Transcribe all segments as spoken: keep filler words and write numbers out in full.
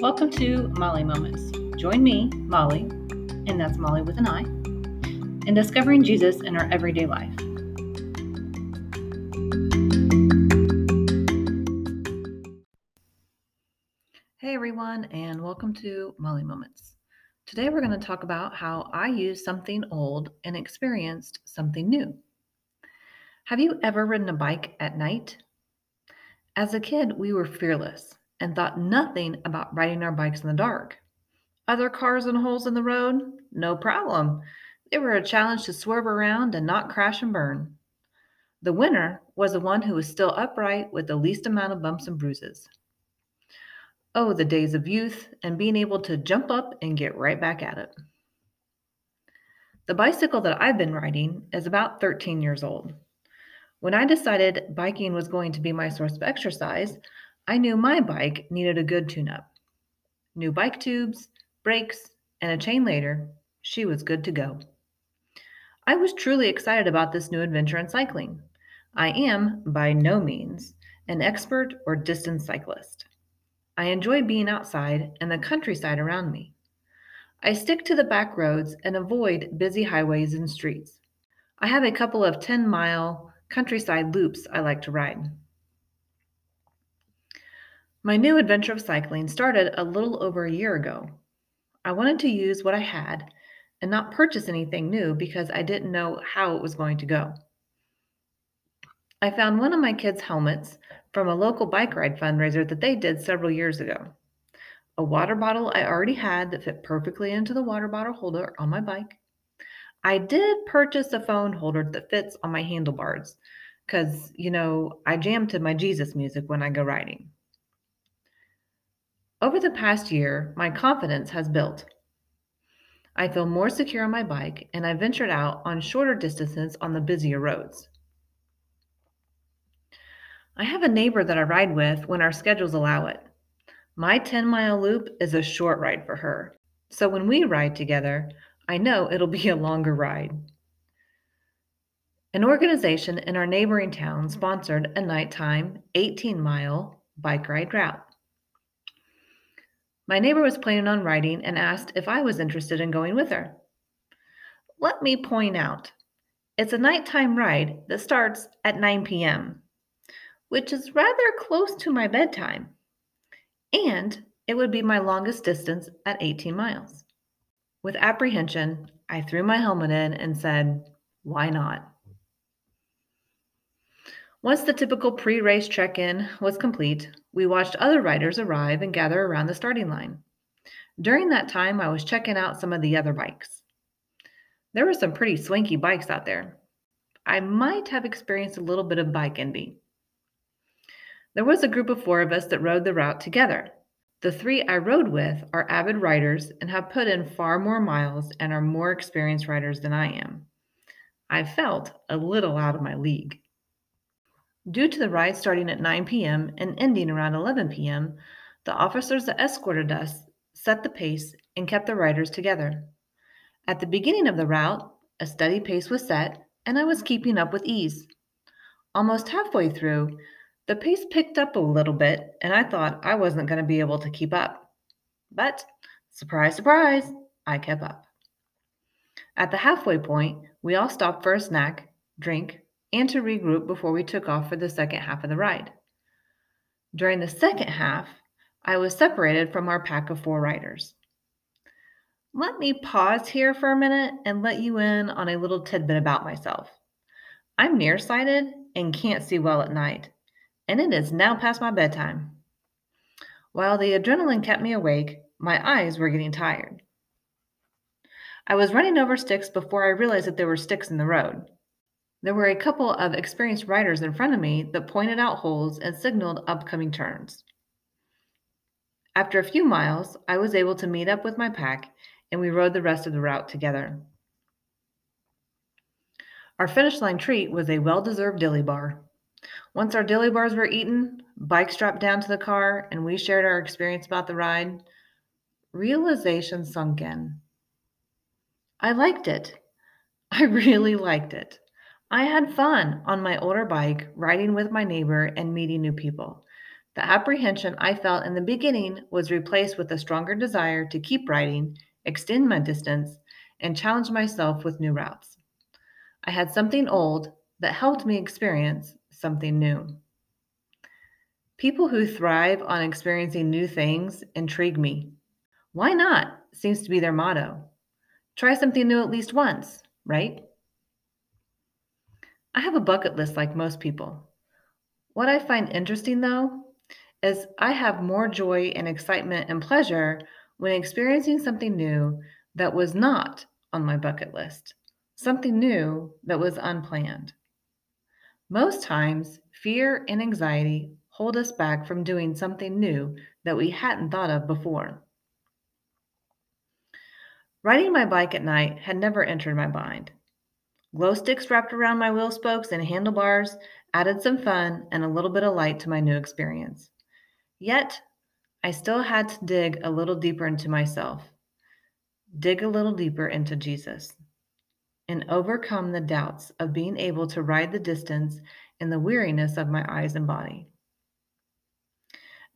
Welcome to Molly Moments. Join me, Molly, and that's Molly with an I, in discovering Jesus in our everyday life. Hey everyone, and welcome to Molly Moments. Today we're going to talk about how I used something old and experienced something new. Have you ever ridden a bike at night? As a kid, we were fearless and thought nothing about riding our bikes in the dark. Other cars and holes in the road? No problem. They were a challenge to swerve around and not crash and burn. The winner was the one who was still upright with the least amount of bumps and bruises. Oh, the days of youth and being able to jump up and get right back at it. The bicycle that I've been riding is about thirteen years old. When I decided biking was going to be my source of exercise, I knew my bike needed a good tune-up. New bike tubes, brakes, and a chain later, she was good to go. I was truly excited about this new adventure in cycling. I am, by no means, an expert or distance cyclist. I enjoy being outside and the countryside around me. I stick to the back roads and avoid busy highways and streets. I have a couple of ten-mile countryside loops I like to ride. My new adventure of cycling started a little over a year ago. I wanted to use what I had and not purchase anything new because I didn't know how it was going to go. I found one of my kids' helmets from a local bike ride fundraiser that they did several years ago. A water bottle I already had that fit perfectly into the water bottle holder on my bike. I did purchase a phone holder that fits on my handlebars because, you know, I jam to my Jesus music when I go riding. Over the past year, my confidence has built. I feel more secure on my bike, and I ventured out on shorter distances on the busier roads. I have a neighbor that I ride with when our schedules allow it. My ten-mile loop is a short ride for her, so when we ride together, I know it'll be a longer ride. An organization in our neighboring town sponsored a nighttime eighteen-mile bike ride route. My neighbor was planning on riding and asked if I was interested in going with her. Let me point out, it's a nighttime ride that starts at nine p.m., which is rather close to my bedtime, and it would be my longest distance at eighteen miles. With apprehension, I threw my helmet in and said, "Why not?" Once the typical pre-race check-in was complete, we watched other riders arrive and gather around the starting line. During that time, I was checking out some of the other bikes. There were some pretty swanky bikes out there. I might have experienced a little bit of bike envy. There was a group of four of us that rode the route together. The three I rode with are avid riders and have put in far more miles and are more experienced riders than I am. I felt a little out of my league. Due to the ride starting at nine p.m. and ending around eleven p.m., the officers that escorted us set the pace and kept the riders together. At the beginning of the route, a steady pace was set, and I was keeping up with ease. Almost halfway through, the pace picked up a little bit, and I thought I wasn't going to be able to keep up. But, surprise, surprise, I kept up. At the halfway point, we all stopped for a snack, drink, and to regroup before we took off for the second half of the ride. During the second half, I was separated from our pack of four riders. Let me pause here for a minute and let you in on a little tidbit about myself. I'm nearsighted and can't see well at night, and it is now past my bedtime. While the adrenaline kept me awake, my eyes were getting tired. I was running over sticks before I realized that there were sticks in the road. There were a couple of experienced riders in front of me that pointed out holes and signaled upcoming turns. After a few miles, I was able to meet up with my pack, and we rode the rest of the route together. Our finish line treat was a well-deserved dilly bar. Once our dilly bars were eaten, bikes dropped down to the car, and we shared our experience about the ride. Realization sunk in. I liked it. I really liked it. I had fun on my older bike, riding with my neighbor and meeting new people. The apprehension I felt in the beginning was replaced with a stronger desire to keep writing, extend my distance, and challenge myself with new routes. I had something old that helped me experience something new. People who thrive on experiencing new things intrigue me. Why not? Seems to be their motto. Try something new at least once, right? I have a bucket list like most people. What I find interesting, though, is I have more joy and excitement and pleasure when experiencing something new that was not on my bucket list, something new that was unplanned. Most times, fear and anxiety hold us back from doing something new that we hadn't thought of before. Riding my bike at night had never entered my mind. Glow sticks wrapped around my wheel spokes and handlebars added some fun and a little bit of light to my new experience. Yet, I still had to dig a little deeper into myself, dig a little deeper into Jesus, and overcome the doubts of being able to ride the distance and the weariness of my eyes and body.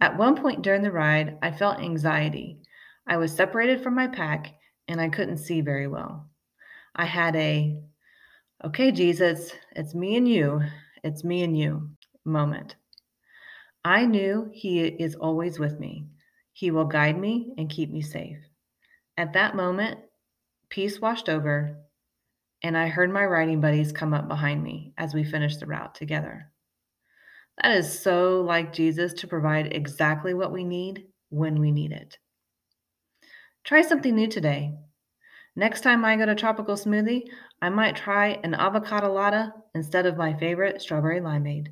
At one point during the ride, I felt anxiety. I was separated from my pack and I couldn't see very well. I had a, okay, Jesus, it's me and you, it's me and you moment. I knew he is always with me. He will guide me and keep me safe. At that moment, peace washed over, and I heard my riding buddies come up behind me as we finished the route together. That is so like Jesus to provide exactly what we need when we need it. Try something new today. Next time I go to Tropical Smoothie, I might try an avocado latte instead of my favorite strawberry limeade.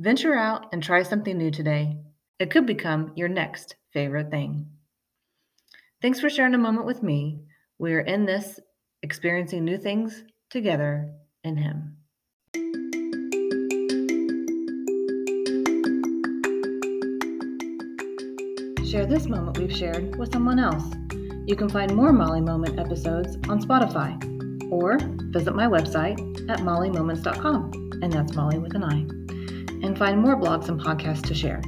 Venture out and try something new today. It could become your next favorite thing. Thanks for sharing a moment with me. We are in this, experiencing new things together in Him. Share this moment we've shared with someone else. You can find more Molly Moment episodes on Spotify or visit my website at molly moments dot com, and that's Molly with an I, and find more blogs and podcasts to share.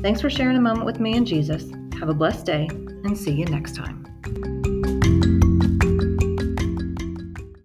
Thanks for sharing a moment with me and Jesus. Have a blessed day and see you next time.